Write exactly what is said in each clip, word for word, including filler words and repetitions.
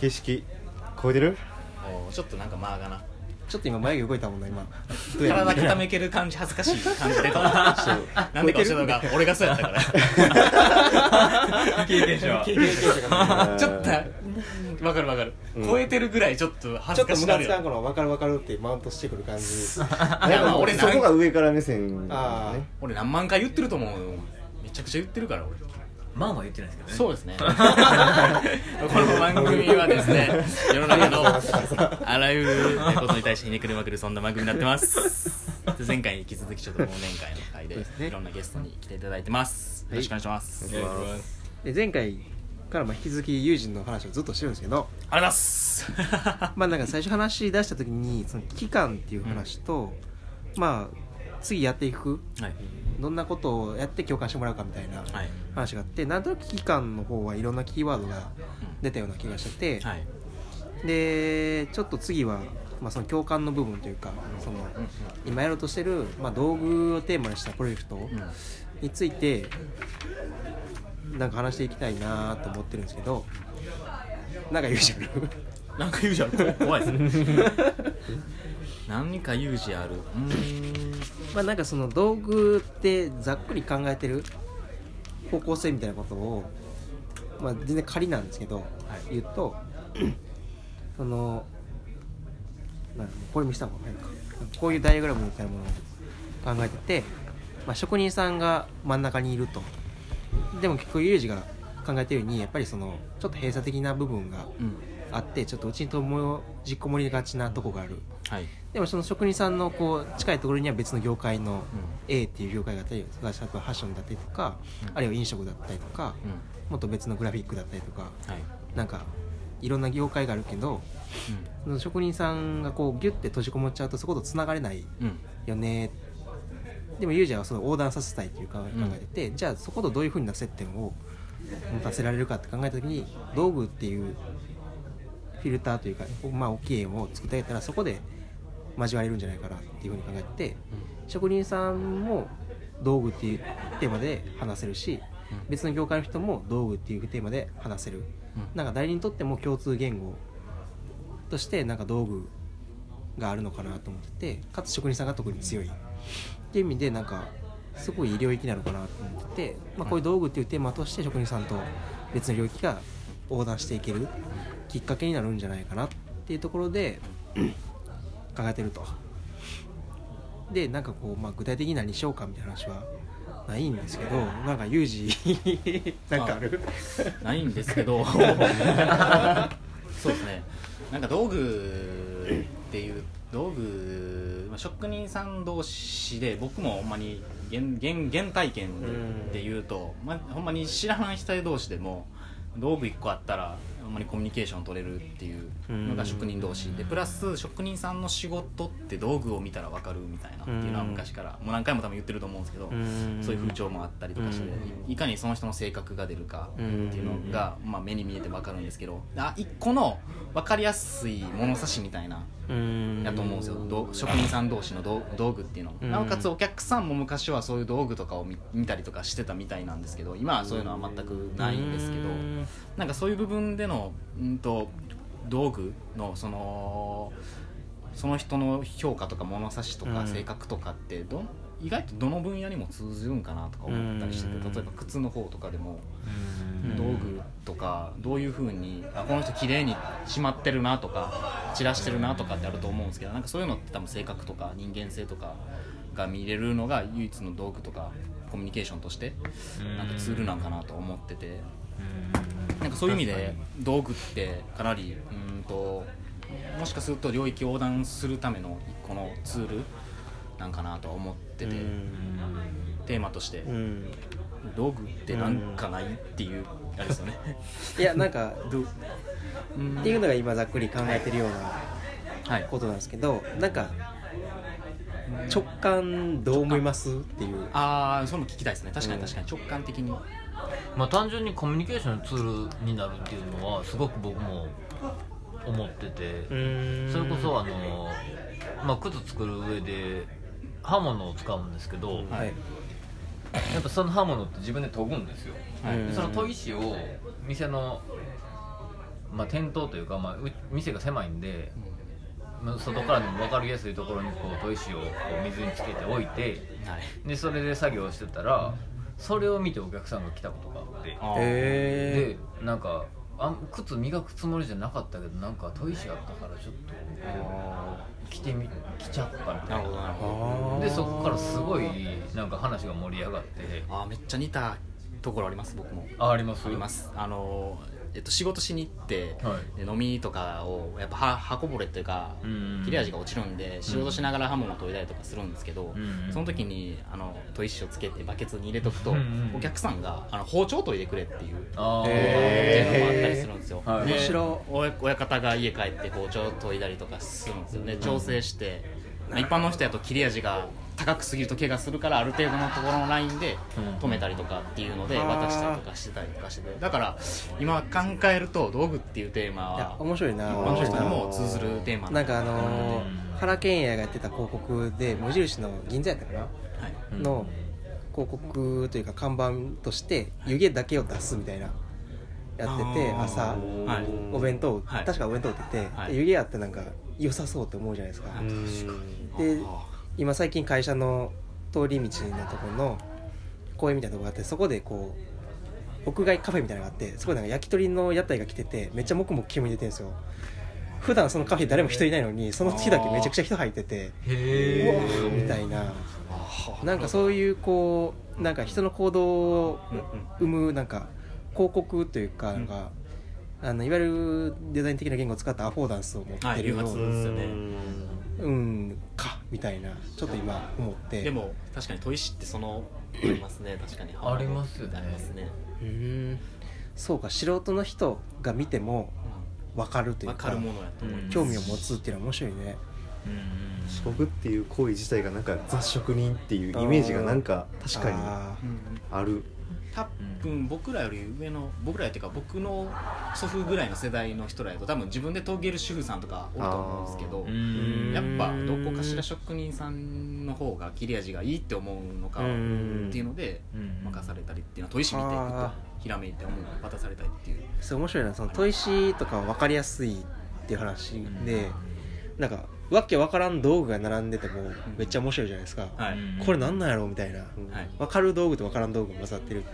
景色聞こえてる？ちょっとなんか間がなちょっと今眉毛動いたもんな、今体傾ける感じ恥ずかしい感じでなんでかしてたのか俺がそうやったから経験者は経験者がちょっとわかるわかる、うん、超えてるぐらいちょっと恥ずかしがるよ、ちょっとムカつかん頃わかるわかるってマウントしてくる感じいやまあ俺そこが上から目線、ね、あ俺何万回言ってると思う、めちゃくちゃ言ってるから俺。まあまあ言ってないですけどね。そうですね。この番組はですね、世の中のあらゆることに対してひねくれまくるそんな番組になってます。前回に引き続きちょっと忘年会の回でいろんなゲストに来ていただいてます。よろしくお願いします。はい、お願いします。で前回からま引き続き友人の話をずっとしてるんですけど。あります。まあなんか最初話し出した時にその期間っていう話と、うん、まあ。次やっていく、はい、どんなことをやって共感してもらうかみたいな話があって、はい、なんとなく期間の方はいろんなキーワードが出たような気がしてて、はい、でちょっと次は、まあ、その共感の部分というかその今やろうとしてる、まあ、道具をテーマにしたプロジェクトについてなんか話していきたいなと思ってるんですけど、なんか言うじゃんなんか言うじゃん怖いですね何か有事ある、うん、まあなんかその道具ってざっくり考えてる方向性みたいなことを、まあ、全然仮なんですけど、はい、言うとそのなんかこれ見せた方が早いか、こういうダイアグラムみたいなものを考えてて、まあ、職人さんが真ん中にいると、でも結構有事が考えてるようにやっぱりそのちょっと閉鎖的な部分が、うん、あってちょっとうちにともじっこもりがちなとこがある、はい、でもその職人さんのこう近いところには別の業界の A っていう業界があったり、うん、あとファッションだったりとか、うん、あるいは飲食だったりとか、うん、もっと別のグラフィックだったりとか、はい、なんかいろんな業界があるけど、うん、その職人さんがこうギュッて閉じこもっちゃうとそことつながれないよね、うん、でもユージャーはその横断させたいっていう考えてて、うん、じゃあそことどういうふうな接点を持たせられるかって考えた時に道具っていうフィルターというか、まあ、大きい円を作ってあげたらそこで交われるんじゃないかなっていうふうに考えて、うん、職人さんも道具っていうテーマで話せるし、うん、別の業界の人も道具っていうテーマで話せる、うん、なんか誰にとっても共通言語としてなんか道具があるのかなと思ってて、かつ職人さんが特に強いっていう意味でなんかすごい領域なのかなと思ってて、まあ、こういう道具っていうテーマとして職人さんと別の領域が横断していけるきっかけになるんじゃないかなっていうところで考えてると。でなんかこう、まあ、具体的に何しようかみたいな話はないんですけど、なんかユージなんかあるあないんですけどそうですね、なんか道具っていう道具、まあ、職人さん同士で僕もほんまに原体験で言うと、まあ、ほんまに知らない人同士でも道具いっこあったらあんまりコミュニケーション取れるっていうのが職人同士で、プラス職人さんの仕事って道具を見たら分かるみたいなっていうのは昔からもう何回も多分言ってると思うんですけど、そういう風潮もあったりとかして、いかにその人の性格が出るかっていうのがまあ目に見えて分かるんですけど、あいっこの分かりやすい物差しみたいなだと思うんですよ、職人さん同士の道具っていうの。なおかつお客さんも昔はそういう道具とかを 見, 見たりとかしてたみたいなんですけど、今はそういうのは全くないんですけど、なんかそういう部分での、うん、と道具のそのその人の評価とか物差しとか性格とかってど意外とどの分野にも通ずるんかなとか思ったりしてて、例えば靴の方とかでも道具とかどういう風にあこの人綺麗にしまってるなとか散らしてるなとかってあると思うんですけど、なんかそういうのって多分性格とか人間性とかが見れるのが唯一の道具とかコミュニケーションとしてなんかツールなんかなと思ってて、なんかそういう意味で道具ってかなりうんともしかすると領域を横断するための一個のツールなんかなとは思ってて、テーマとして、うん、道具ってなんかないっていうあれですよねいやなんかどうっていうのが今ざっくり考えてるようなことなんですけど、はい、なんか直感どう思いますっていう、ああそれも聞きたいですね。確かに確かに直感的に、まあ、単純にコミュニケーションのツールになるっていうのはすごく僕も思ってて、それこそあの、まあ、靴作る上で刃物を使うんですけど、はい、やっぱその刃物って自分で研ぐんですよ、はい、でその研ぎ師を店のまあ、店頭というか、まあ、店が狭いんで、うん、外からでも分かりやすいところにこう砥石をこう水につけておいて、はい、でそれで作業してたら、それを見てお客さんが来たことがあって、えー、でなんかあ靴磨くつもりじゃなかったけど、なんか砥石あったからちょっとあ着てみ着ちゃったみたい な, な, なでそこからすごいなんか話が盛り上がって、あめっちゃ似たところあります。僕も あ, ありますありますあのえっと、仕事しに行って、はい、飲みとかをやっぱ刃こぼれっていうか、うん、切れ味が落ちるんで仕事しながら刃物を研いだりとかするんですけど、うん、その時にあの砥石をつけてバケツに入れとくと、うん、お客さんがあの包丁を研いでくれっていうあっていうのもあったりするんですよ。むしろ親方が家帰って包丁を研いだりとかするんですよね。調整して、まあ、一般の人だと切れ味が高く過ぎると怪我するから、ある程度のところのラインで止めたりとかっていうので渡したりとかしてたりとかしてて、だから今考えると道具っていうテーマは面白いな。面白いな。もう通ずるテーマなんかあの原賢也がやってた広告で無印の銀座やったかな、はい、の広告というか看板として湯気だけを出すみたいなやってて、朝お弁当、はい、確かお弁当って言って、はい、湯気あってなんか良さそうって思うじゃないですか。確かに。で今最近会社の通り道のところの公園みたいなところがあって、そこでこう屋外カフェみたいなのがあって、そこでなんか焼き鳥の屋台が来ててめっちゃもくもく煙出てるんですよ。普段そのカフェ誰も人いないのにその日だけめちゃくちゃ人入ってて、へーうわーみたいな、なんかそういうこうなんか人の行動を生むなんか広告というか、なんかあのいわゆるデザイン的な言語を使ったアフォーダンスを持ってるような、はい、ですよね、うんかみたいなちょっと今思って。でも確かに砥石ってそのありますね。確かにありますよね。ありますね。うーんそうか、素人の人が見ても分かるというか、分かるものやと思います。興味を持つっていうのは面白いね。四国っていう行為自体がなんか雑食人っていうイメージがなんか確かにある。多分僕らより上の、僕らっていうか僕の祖父ぐらいの世代の人らやと多分自分で研げる主婦さんとかおると思うんですけど、やっぱどこかしら職人さんの方が切れ味がいいって思うのかっていうので任されたりっていうのは、砥石見ていくとひらめいて思う渡されたりっていう。そう面白いな、その砥石とか分かりやすいっていう話で、なんかわけわからん道具が並んでてもめっちゃ面白いじゃないですか、はい、これなんなんやろみたいな、はい、分かる道具と分からん道具が混ざってる、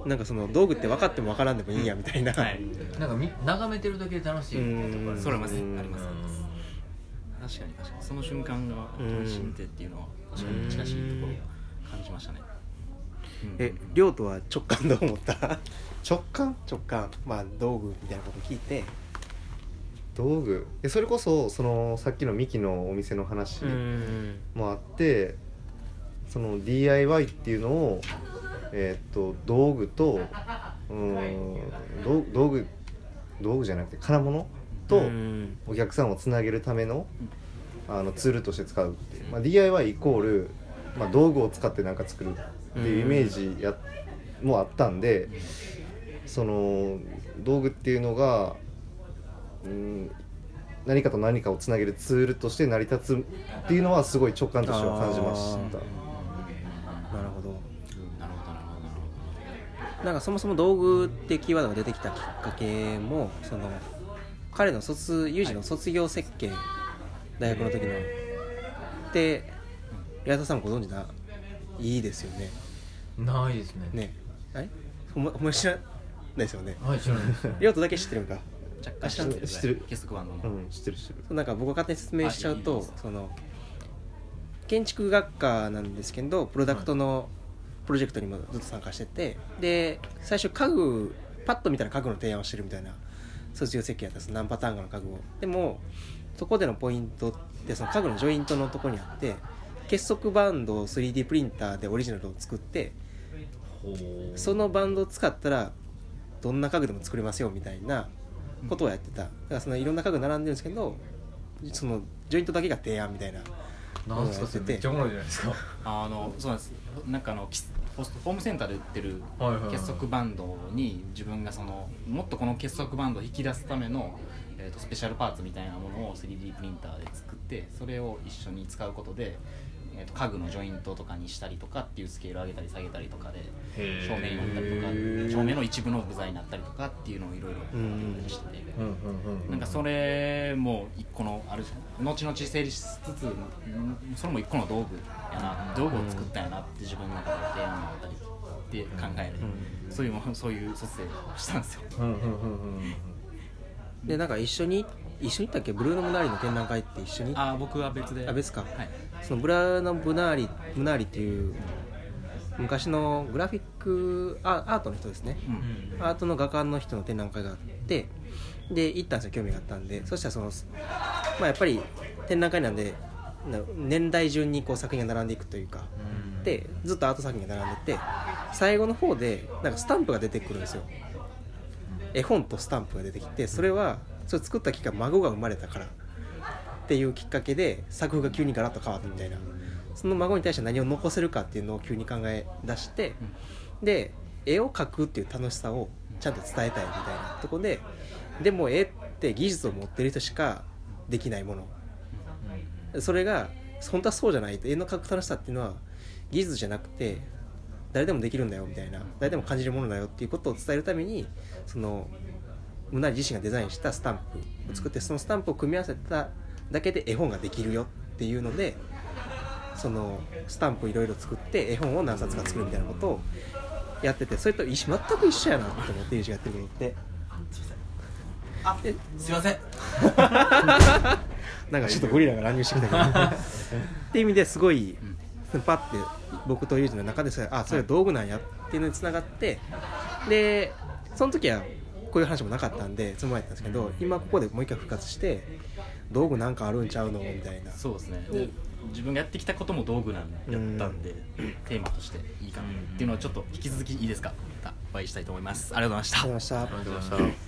はい、なんかその道具って分かっても分からんでもいいやみたいな、はい、なんか眺めてるだけで楽しいってところ、ね、それはまずあります。確かに確かにその瞬間が楽しんでっていうのは確かに近しいところを感じましたね。え、りょうとは直感どう思った？直感直感、まあ道具みたいなこと聞いて道具、それこ そ, そのさっきのミキのお店の話もあって、その ディーアイワイ っていうのを、えー、っと道具とうーん 道, 道具道具じゃなくて金物とお客さんをつなげるため の, あのツールとして使うっていう、まあ、ディーアイワイ イコール、まあ、道具を使って何か作るっていうイメージやもあったんで、その道具っていうのがうん、何かと何かをつなげるツールとして成り立つっていうのはすごい直感としては感じました。なるほど、なるほどなるほど。なんかそもそも道具ってキーワードが出てきたきっかけも、その彼の卒ユージの卒業設計、はい、大学の時ので矢田さんもご存知ないいですよね。ないですね。ねえ、はい、お前、お前知らないですよね。はい知らないです。亮とだけ知ってるんか。あ、知ってる。結束バンドの、うん、知ってる知ってる。なんか僕が勝手に説明しちゃうと、いいその建築学科なんですけど、プロダクトのプロジェクトにもずっと参加してて、はい、で最初家具パッと見たら家具の提案をしてるみたいな卒業設計やったんです。何パターンかの家具を。でもそこでのポイントってその家具のジョイントのところにあって、結束バンドを スリーディー プリンターでオリジナルを作って、そのバンドを使ったらどんな家具でも作れますよみたいなことをやってた。だからそのいろんな家具並んでるんですけど、そのジョイントだけが提案みたいな。なんですかそれ、めっちゃおもろいじゃないですか。あのそうなんです。なんかあのホームセンターで売ってる結束バンドに自分がそのもっとこの結束バンドを引き出すための、えーと、スペシャルパーツみたいなものを スリーディー プリンターで作って、それを一緒に使うことでえー、と家具のジョイントとかにしたりとかっていうスケール上げたり下げたりとかで照明になったりとか照明の一部の部材になったりとかっていうのをいろいろしてて、なんかそれも一個のあるじゃん、後々整理しつつそれも一個の道具やな、道具を作ったんやなって自分の中で提案だったりって考える、うん、そういうもそういう卒生をしたんですよ。でなんか一緒に一緒に行ったっけ、ブルーノ・ムナーリの展覧会って一緒に？あ、僕は別で。あ、別か。はい。そのブラーノ・ムナーリ、ムナーリっていう昔のグラフィックアートの人ですね、うん、アートの画家の人の展覧会があって、で行ったんですよ、興味があったんで。そしたらその、まあ、やっぱり展覧会なんで年代順にこう作品が並んでいくというか、うん、でずっとアート作品が並んでて、最後の方でなんかスタンプが出てくるんですよ、うん、絵本とスタンプが出てきて、それはそれ作ったきっかけ孫が生まれたからっていうきっかけで作風が急にガラッと変わったみたいな、その孫に対して何を残せるかっていうのを急に考え出して、で絵を描くっていう楽しさをちゃんと伝えたいみたいなとこで、でも絵って技術を持ってる人しかできないもの、それが本当はそうじゃない、絵の描く楽しさっていうのは技術じゃなくて誰でもできるんだよみたいな、誰でも感じるものだよっていうことを伝えるために、そのムナリ自身がデザインしたスタンプを作って、そのスタンプを組み合わせただけで絵本ができるよっていうので、そのスタンプをいろいろ作って絵本を何冊か作るみたいなことをやってて、それと全く一緒やなって思って、ユージがやってることってあ、え、すいませんなんかちょっとゴリラが乱入してきたけどっていう意味ですごいパッて僕とユージの中でそれ、あ、それは道具なんやっていうのにつながって、でその時はこういう話もなかったんでつまられたんですけど、今ここでもう一回復活して、道具なんかあるんちゃうのみたいな。そうですね、で自分がやってきたことも道具なんでやったんで、うん、テーマとしていいかなっていうのをちょっと引き続きいいですかまたお会いしたいと思います。ありがとうございました。ありがとうございました。